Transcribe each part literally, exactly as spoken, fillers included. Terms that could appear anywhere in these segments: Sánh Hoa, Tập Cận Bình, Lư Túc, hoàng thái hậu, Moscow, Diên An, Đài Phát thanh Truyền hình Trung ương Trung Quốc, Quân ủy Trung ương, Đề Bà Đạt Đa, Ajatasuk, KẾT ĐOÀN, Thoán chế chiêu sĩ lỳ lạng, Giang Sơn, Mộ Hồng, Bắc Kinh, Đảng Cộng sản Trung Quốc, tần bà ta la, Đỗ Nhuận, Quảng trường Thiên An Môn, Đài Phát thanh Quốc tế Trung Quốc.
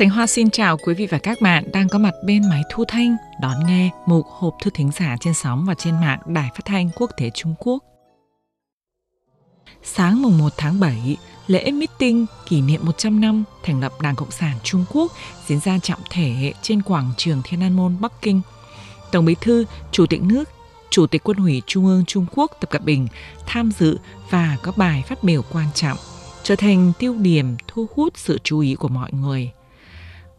Sánh Hoa xin chào quý vị và các bạn đang có mặt bên máy thu thanh đón nghe mục hộp thư thính giả trên sóng và trên mạng Đài Phát thanh Quốc tế Trung Quốc. Sáng mùng một tháng bảy, lễ meeting kỷ niệm một trăm năm thành lập Đảng Cộng sản Trung Quốc diễn ra trọng thể trên Quảng trường Thiên An Môn, Bắc Kinh. Tổng Bí thư, Chủ tịch nước, Chủ tịch Quân ủy Trung ương Trung Quốc Tập Cận Bình tham dự và có bài phát biểu quan trọng, trở thành tiêu điểm thu hút sự chú ý của mọi người.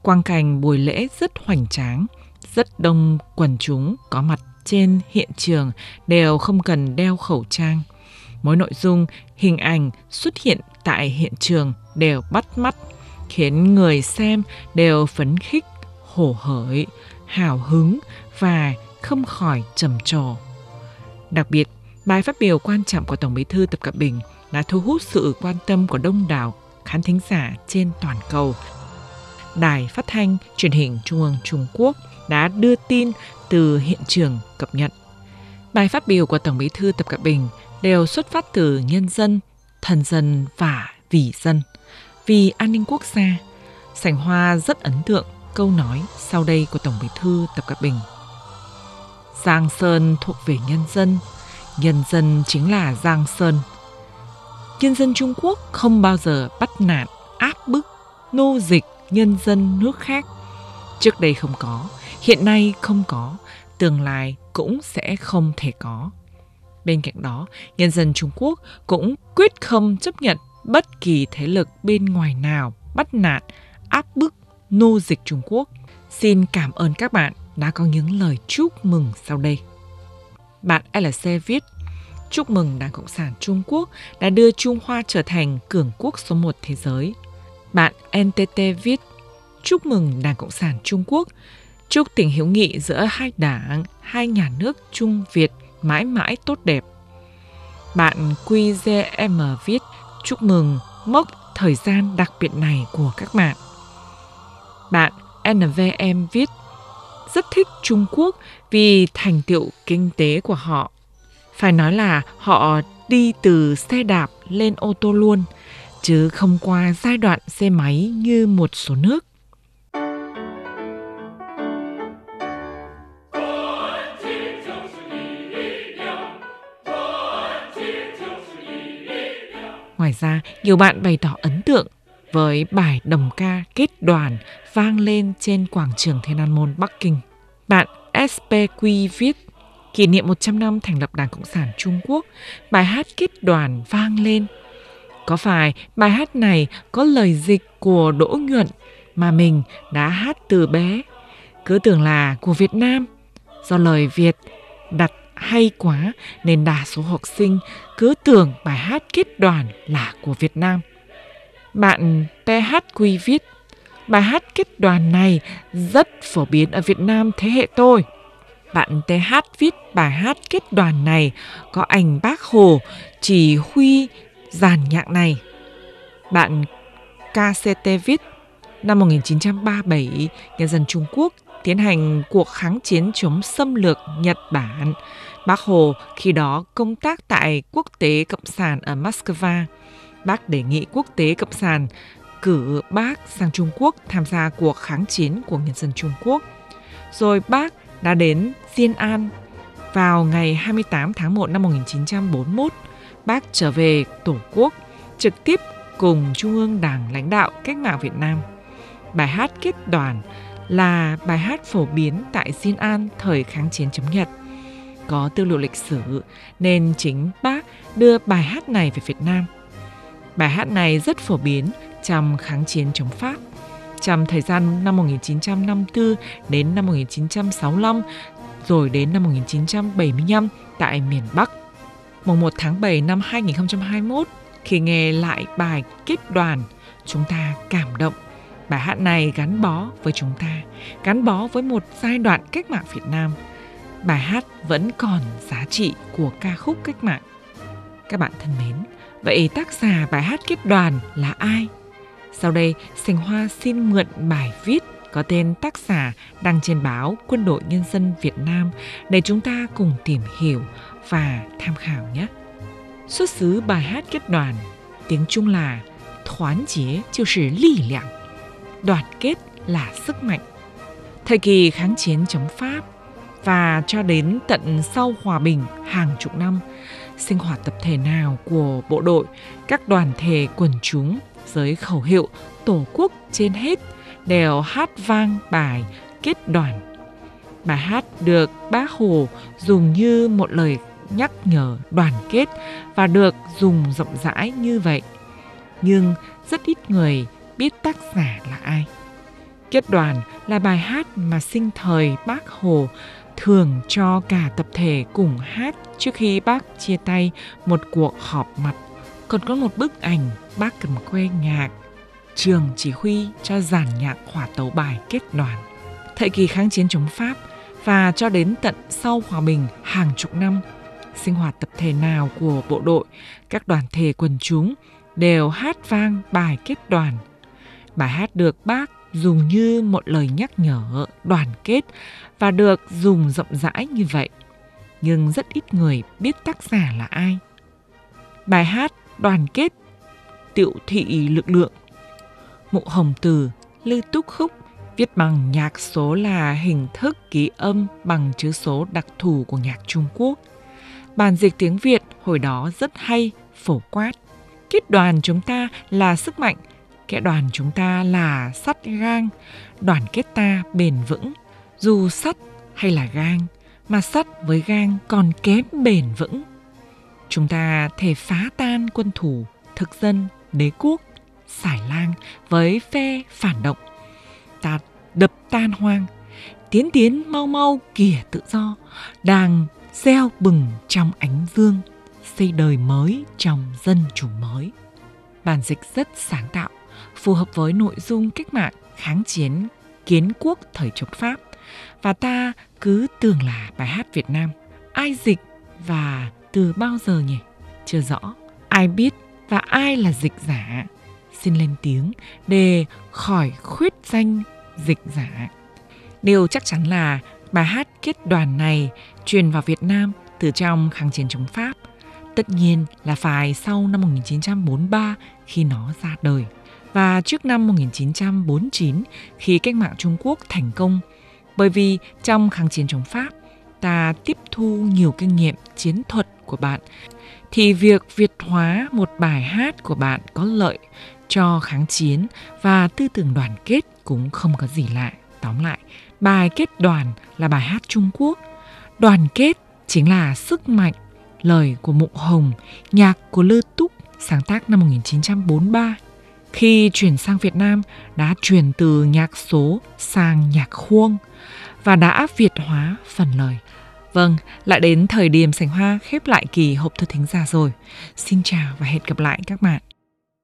Quang cảnh buổi lễ rất hoành tráng, rất đông quần chúng có mặt trên hiện trường đều không cần đeo khẩu trang. Mỗi nội dung, hình ảnh xuất hiện tại hiện trường đều bắt mắt, khiến người xem đều phấn khích, hổ hởi, hào hứng và không khỏi trầm trồ. Đặc biệt, bài phát biểu quan trọng của Tổng Bí thư Tập Cận Bình đã thu hút sự quan tâm của đông đảo khán thính giả trên toàn cầu. Đài Phát thanh Truyền hình Trung ương Trung Quốc đã đưa tin từ hiện trường cập nhật. Bài phát biểu của Tổng Bí thư Tập Cận Bình đều xuất phát từ nhân dân, thần dân và vì dân, vì an ninh quốc gia. Sánh Hoa rất ấn tượng câu nói sau đây của Tổng Bí thư Tập Cận Bình. Giang Sơn thuộc về nhân dân, nhân dân chính là Giang Sơn. Nhân dân Trung Quốc không bao giờ bắt nạt, áp bức, nô dịch nhân dân nước khác. Trước đây không có, hiện nay không có, tương lai cũng sẽ không thể có. Bên cạnh đó, nhân dân Trung Quốc cũng quyết không chấp nhận bất kỳ thế lực bên ngoài nào bắt nạt, áp bức, nô dịch Trung Quốc. Xin cảm ơn các bạn đã có những lời chúc mừng sau đây. Bạn lờ xê viết, chúc mừng Đảng Cộng sản Trung Quốc đã đưa Trung Hoa trở thành cường quốc số một thế giới. Bạn en tê tê viết, chúc mừng Đảng Cộng sản Trung Quốc, chúc tình hữu nghị giữa hai đảng, hai nhà nước Trung Việt mãi mãi tốt đẹp. Bạn quy giê em viết, chúc mừng mốc thời gian đặc biệt này của các bạn. Bạn en vê em viết, rất thích Trung Quốc vì thành tựu kinh tế của họ. Phải nói là họ đi từ xe đạp lên ô tô luôn, chứ không qua giai đoạn xe máy như một số nước. Ngoài ra, nhiều bạn bày tỏ ấn tượng với bài đồng ca Kết Đoàn vang lên trên Quảng trường Thiên An Môn, Bắc Kinh. Bạn ét pê quy viết, kỷ niệm một trăm năm thành lập Đảng Cộng sản Trung Quốc, bài hát Kết Đoàn vang lên. Có phải bài hát này có lời dịch của Đỗ Nhuận mà mình đã hát từ bé, cứ tưởng là của Việt Nam. Do lời Việt đặt hay quá nên đa số học sinh cứ tưởng bài hát Kết Đoàn là của Việt Nam. Bạn pê hát quy viết, bài hát Kết Đoàn này rất phổ biến ở Việt Nam thế hệ tôi. Bạn tê hát viết, bài hát Kết Đoàn này có ảnh Bác Hồ chỉ huy dàn nhạc này. Bạn ca xê tê viết, năm một nghìn chín trăm ba mươi bảy, nhân dân Trung Quốc tiến hành cuộc kháng chiến chống xâm lược Nhật Bản. Bác Hồ khi đó công tác tại Quốc tế Cộng sản ở Moscow. Bác đề nghị Quốc tế Cộng sản cử bác sang Trung Quốc tham gia cuộc kháng chiến của nhân dân Trung Quốc. Rồi bác đã đến Diên An vào ngày hai mươi tám tháng một năm một nghìn chín trăm bốn mươi mốt. Bác trở về Tổ quốc, trực tiếp cùng Trung ương Đảng lãnh đạo cách mạng Việt Nam. Bài hát Kết Đoàn là bài hát phổ biến tại Diên An thời kháng chiến chống Nhật. Có tư liệu lịch sử nên chính bác đưa bài hát này về Việt Nam. Bài hát này rất phổ biến trong kháng chiến chống Pháp. Trong thời gian năm một nghìn chín trăm năm mươi tư đến năm một nghìn chín trăm sáu mươi lăm rồi đến năm một nghìn chín trăm bảy mươi lăm tại miền Bắc. Mùng một tháng bảy năm hai nghìn không trăm hai mươi mốt, khi nghe lại bài Kết Đoàn, chúng ta cảm động. Bài hát này gắn bó với chúng ta, gắn bó với một giai đoạn cách mạng Việt Nam. Bài hát vẫn còn giá trị của ca khúc cách mạng. Các bạn thân mến, vậy tác giả bài hát Kết Đoàn là ai? Sau đây, Sánh Hoa xin mượn bài viết có tên tác giả đăng trên báo Quân đội Nhân dân Việt Nam để chúng ta cùng tìm hiểu và tham khảo nhé. Xuất xứ bài hát Kết Đoàn, tiếng Trung là Thoán chế chiêu sĩ lỳ lạng, đoàn kết là sức mạnh. Thời kỳ kháng chiến chống Pháp và cho đến tận sau hòa bình hàng chục năm, sinh hoạt tập thể nào của bộ đội, các đoàn thể quần chúng dưới khẩu hiệu Tổ quốc trên hết đều hát vang bài Kết Đoàn. Bài hát được Bác Hồ dùng như một lời nhắc nhở đoàn kết và được dùng rộng rãi như vậy. Nhưng rất ít người biết tác giả là ai. Kết Đoàn là bài hát mà sinh thời Bác Hồ thường cho cả tập thể cùng hát trước khi Bác chia tay một cuộc họp mặt. Còn có một bức ảnh Bác cầm que nhạc, trường chỉ huy cho dàn nhạc hòa tấu bài Kết Đoàn. Thời kỳ kháng chiến chống Pháp và cho đến tận sau hòa bình hàng chục năm, sinh hoạt tập thể nào của bộ đội, các đoàn thể quần chúng đều hát vang bài Kết Đoàn. Bài hát được Bác dùng như một lời nhắc nhở đoàn kết và được dùng rộng rãi như vậy. Nhưng rất ít người biết tác giả là ai. Bài hát Đoàn Kết tiệu thị lực lượng, Mộ Hồng từ Lư Túc khúc, viết bằng nhạc số là hình thức ký âm bằng chữ số đặc thù của nhạc Trung Quốc. Bản dịch tiếng Việt hồi đó rất hay, phổ quát. Kết đoàn chúng ta là sức mạnh, kẽ đoàn chúng ta là sắt gang, đoàn kết ta bền vững. Dù sắt hay là gang, mà sắt với gang còn kém bền vững. Chúng ta thể phá tan quân thù, thực dân, đế quốc, xài lang với phe phản động. Ta đập tan hoang, tiến tiến mau mau kìa tự do, đang gieo bừng trong ánh dương, xây đời mới trong dân chủ mới. Bản dịch rất sáng tạo, phù hợp với nội dung cách mạng, kháng chiến, kiến quốc thời chống Pháp. Và ta cứ tưởng là bài hát Việt Nam. Ai dịch và từ bao giờ nhỉ? Chưa rõ. Ai biết và ai là dịch giả? Xin lên tiếng để khỏi khuyết danh dịch giả. Điều chắc chắn là bài hát Kết Đoàn này truyền vào Việt Nam từ trong kháng chiến chống Pháp. Tất nhiên là phải sau năm một nghìn chín trăm bốn mươi ba khi nó ra đời. Và trước năm một nghìn chín trăm bốn mươi chín khi cách mạng Trung Quốc thành công. Bởi vì trong kháng chiến chống Pháp, ta tiếp thu nhiều kinh nghiệm chiến thuật của bạn, thì việc Việt hóa một bài hát của bạn có lợi cho kháng chiến và tư tưởng đoàn kết cũng không có gì lạ. Tóm lại, bài Kết Đoàn là bài hát Trung Quốc. Đoàn kết chính là sức mạnh, lời của Mộ Hồng, nhạc của Lư Túc, sáng tác năm một nghìn chín trăm bốn mươi ba. Khi chuyển sang Việt Nam, đã chuyển từ nhạc số sang nhạc khuông và đã Việt hóa phần lời. Vâng, lại đến thời điểm Sành Hoa khép lại kỳ hộp thư thính giả rồi. Xin chào và hẹn gặp lại các bạn.